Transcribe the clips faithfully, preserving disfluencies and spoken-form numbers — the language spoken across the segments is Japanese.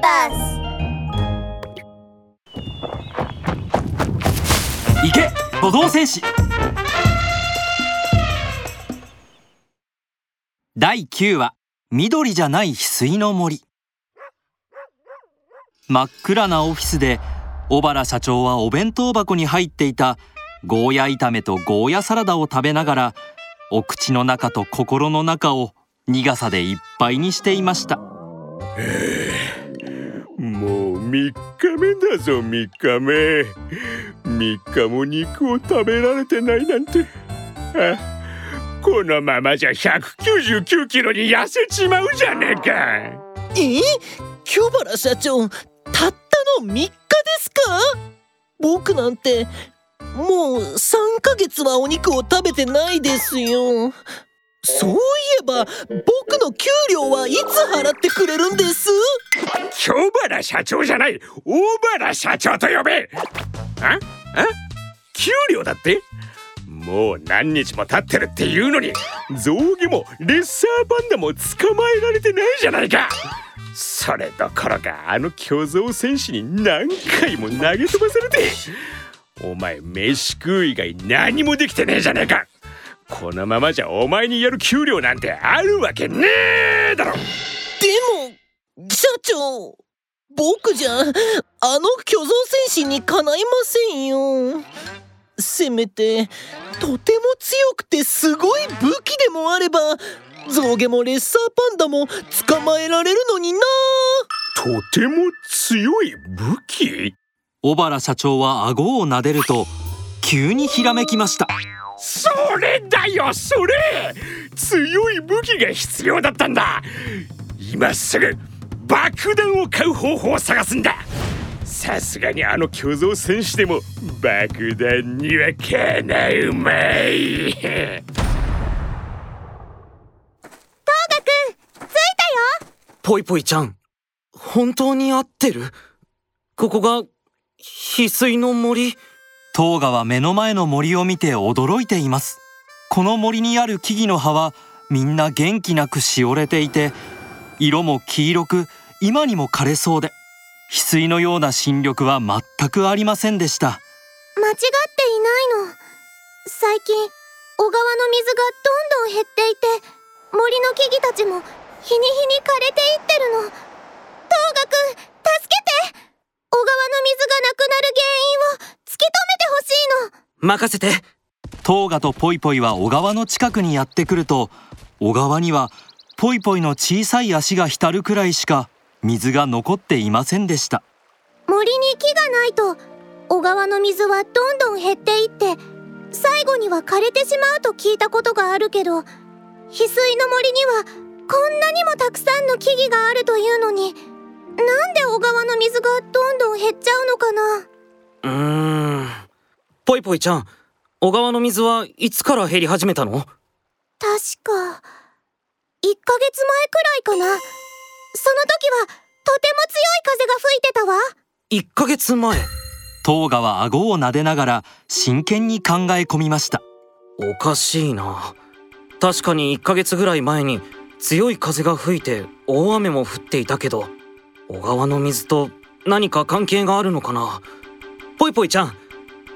バス。行け、歩道戦士。だいきゅうわ、緑じゃない翡翠の森。真っ暗なオフィスで小原社長はお弁当箱に入っていたゴーヤ炒めとゴーヤサラダを食べながら、お口の中と心の中を苦さでいっぱいにしていました。もうみっかめだぞ、みっかめ。みっかも肉を食べられてないなんて。あ、このままじゃひゃくきゅうじゅうきゅうキロに痩せちまうじゃねえか。え、清原社長、たったのみっかですか？僕なんてもうさんかげつはお肉を食べてないですよ。そういえば僕の給料はいつ払ってくれるんです？清原社長じゃない、大原社長と呼べ。あん？あん？給料だって？もう何日も経ってるっていうのに、象牙もレッサーパンダも捕まえられてないじゃないか。それどころか、あの巨像戦士に何回も投げ飛ばされて、お前飯食う以外何もできてねえじゃねえか。このままじゃお前にやる給料なんてあるわけねえだろ。でも社長、僕じゃあの巨像戦士にかないませんよ。せめてとても強くてすごい武器でもあれば、象牙もレッサーパンダも捕まえられるのにな。とても強い武器？小原社長は顎を撫でると急にひらめきました。それだよ、それ！強い武器が必要だったんだ。今すぐ爆弾を買う方法を探すんだ。さすがにあの巨像戦士でも爆弾にはかなうまい。トウガくん、着いたよ。ぽいぽいちゃん、本当に合ってる？ここが翡翠の森？トウガは目の前の森を見て驚いています。この森にある木々の葉はみんな元気なくしおれていて、色も黄色く今にも枯れそうで、翡翠のような新緑は全くありませんでした。間違っていないの。最近小川の水がどんどん減っていて、森の木々たちも日に日に枯れていってるの。トウガくん、助けて！小川の水がなくなる原因を突き止めてほしいの。任せて。トウガとポイポイは小川の近くにやってくると、小川にはポイポイの小さい足が浸るくらいしか水が残っていませんでした。森に木がないと小川の水はどんどん減っていって、最後には枯れてしまうと聞いたことがあるけど、翡翠の森にはこんなにもたくさんの木々があるというのに、なんで小川の水がどんどん減っちゃうのかな。うーん、ぽいぽいちゃん、小川の水はいつから減り始めたの？確かいっかげつまえくらいかな。その時はとても強い風が吹いてたわ。いっかげつまえ。トウガは顎を撫でながら真剣に考え込みました。おかしいな。確かにいっかげつぐらい前に強い風が吹いて大雨も降っていたけど、小川の水と何か関係があるのかな。ぽいぽいちゃん、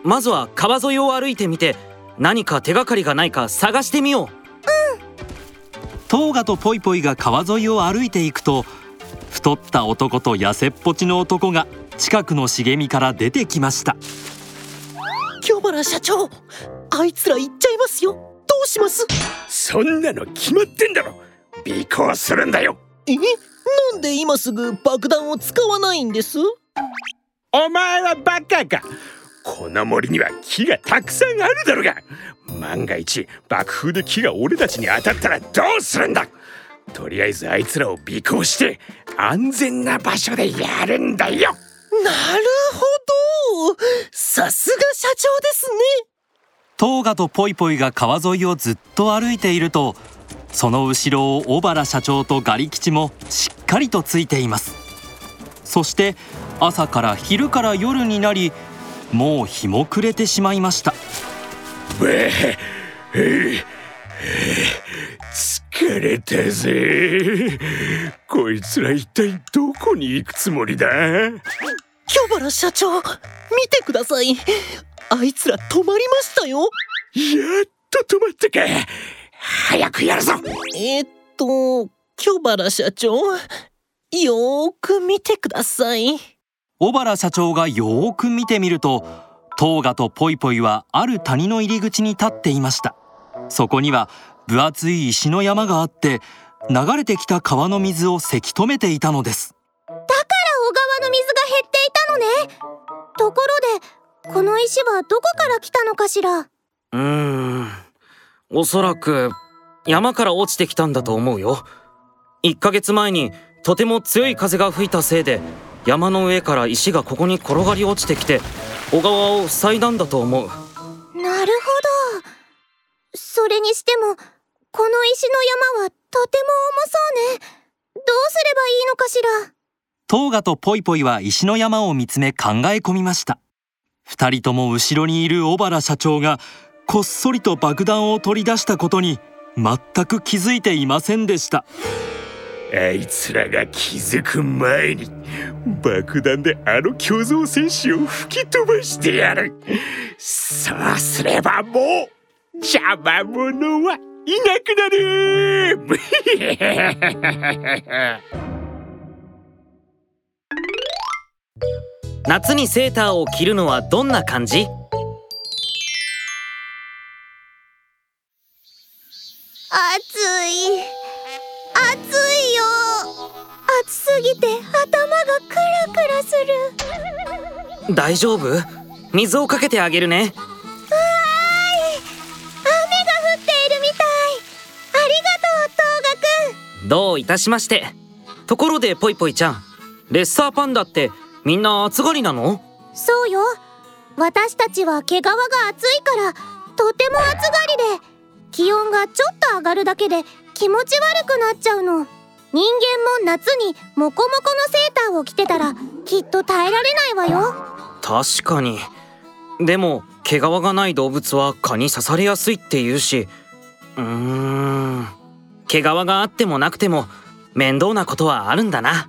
まずは川沿いを歩いてみて、何か手がかりがないか探してみよう。うん。トウガとぽいぽいが川沿いを歩いていくと、太った男と痩せっぽちの男が近くの茂みから出てきました。清原社長、あいつら行っちゃいますよ。どうします？そんなの決まってんだろ。尾行するんだよ。え？なんで今すぐ爆弾を使わないんです？お前はバカか。この森には木がたくさんあるだろうが、万が一爆風で木が俺たちに当たったらどうするんだ。とりあえずあいつらを尾行して安全な場所でやるんだよ。なるほど、さすが社長ですね。トウガとポイポイが川沿いをずっと歩いていると、その後ろを小原社長とガリ吉もしっかりとついています。そして朝から昼から夜になり、もう日も暮れてしまいました。べえ、ええ、ええ、照れたぜ。こいつら一体どこに行くつもりだ。清原社長、見てください。あいつら止まりましたよ。やっと止まったか。早くやるぞ。えーっと、清原社長、よーく見てください。小原社長がよーく見てみると、トーガとポイポイはある谷の入り口に立っていました。そこには分厚い石の山があって、流れてきた川の水をせき止めていたのです。だから小川の水が減っていたのね。ところでこの石はどこから来たのかしら。うーん、おそらく山から落ちてきたんだと思うよ。いっかげつまえにとても強い風が吹いたせいで、山の上から石がここに転がり落ちてきて、小川を塞いだんだと思う。なるほど。それにしてもこの石の山はとても重そうね。どうすればいいのかしら。トーガとポイポイは石の山を見つめ考え込みました。二人とも後ろにいる小原社長がこっそりと爆弾を取り出したことに全く気づいていませんでした。あいつらが気づく前に爆弾であの巨像戦士を吹き飛ばしてやる。そうすればもう邪魔者はいなくなる。夏にセーターを着るのはどんな感じ？暑い、暑いよ。暑すぎて頭がクラクラする。大丈夫？水をかけてあげるね。どういたしまして。ところでポイポイちゃん、レッサーパンダってみんな暑がりなの？そうよ。私たちは毛皮が暑いからとても暑がりで、気温がちょっと上がるだけで気持ち悪くなっちゃうの。人間も夏にモコモコのセーターを着てたらきっと耐えられないわよ。確かに。でも毛皮がない動物は蚊に刺されやすいって言うし、うーん、毛皮があってもなくても面倒なことはあるんだな。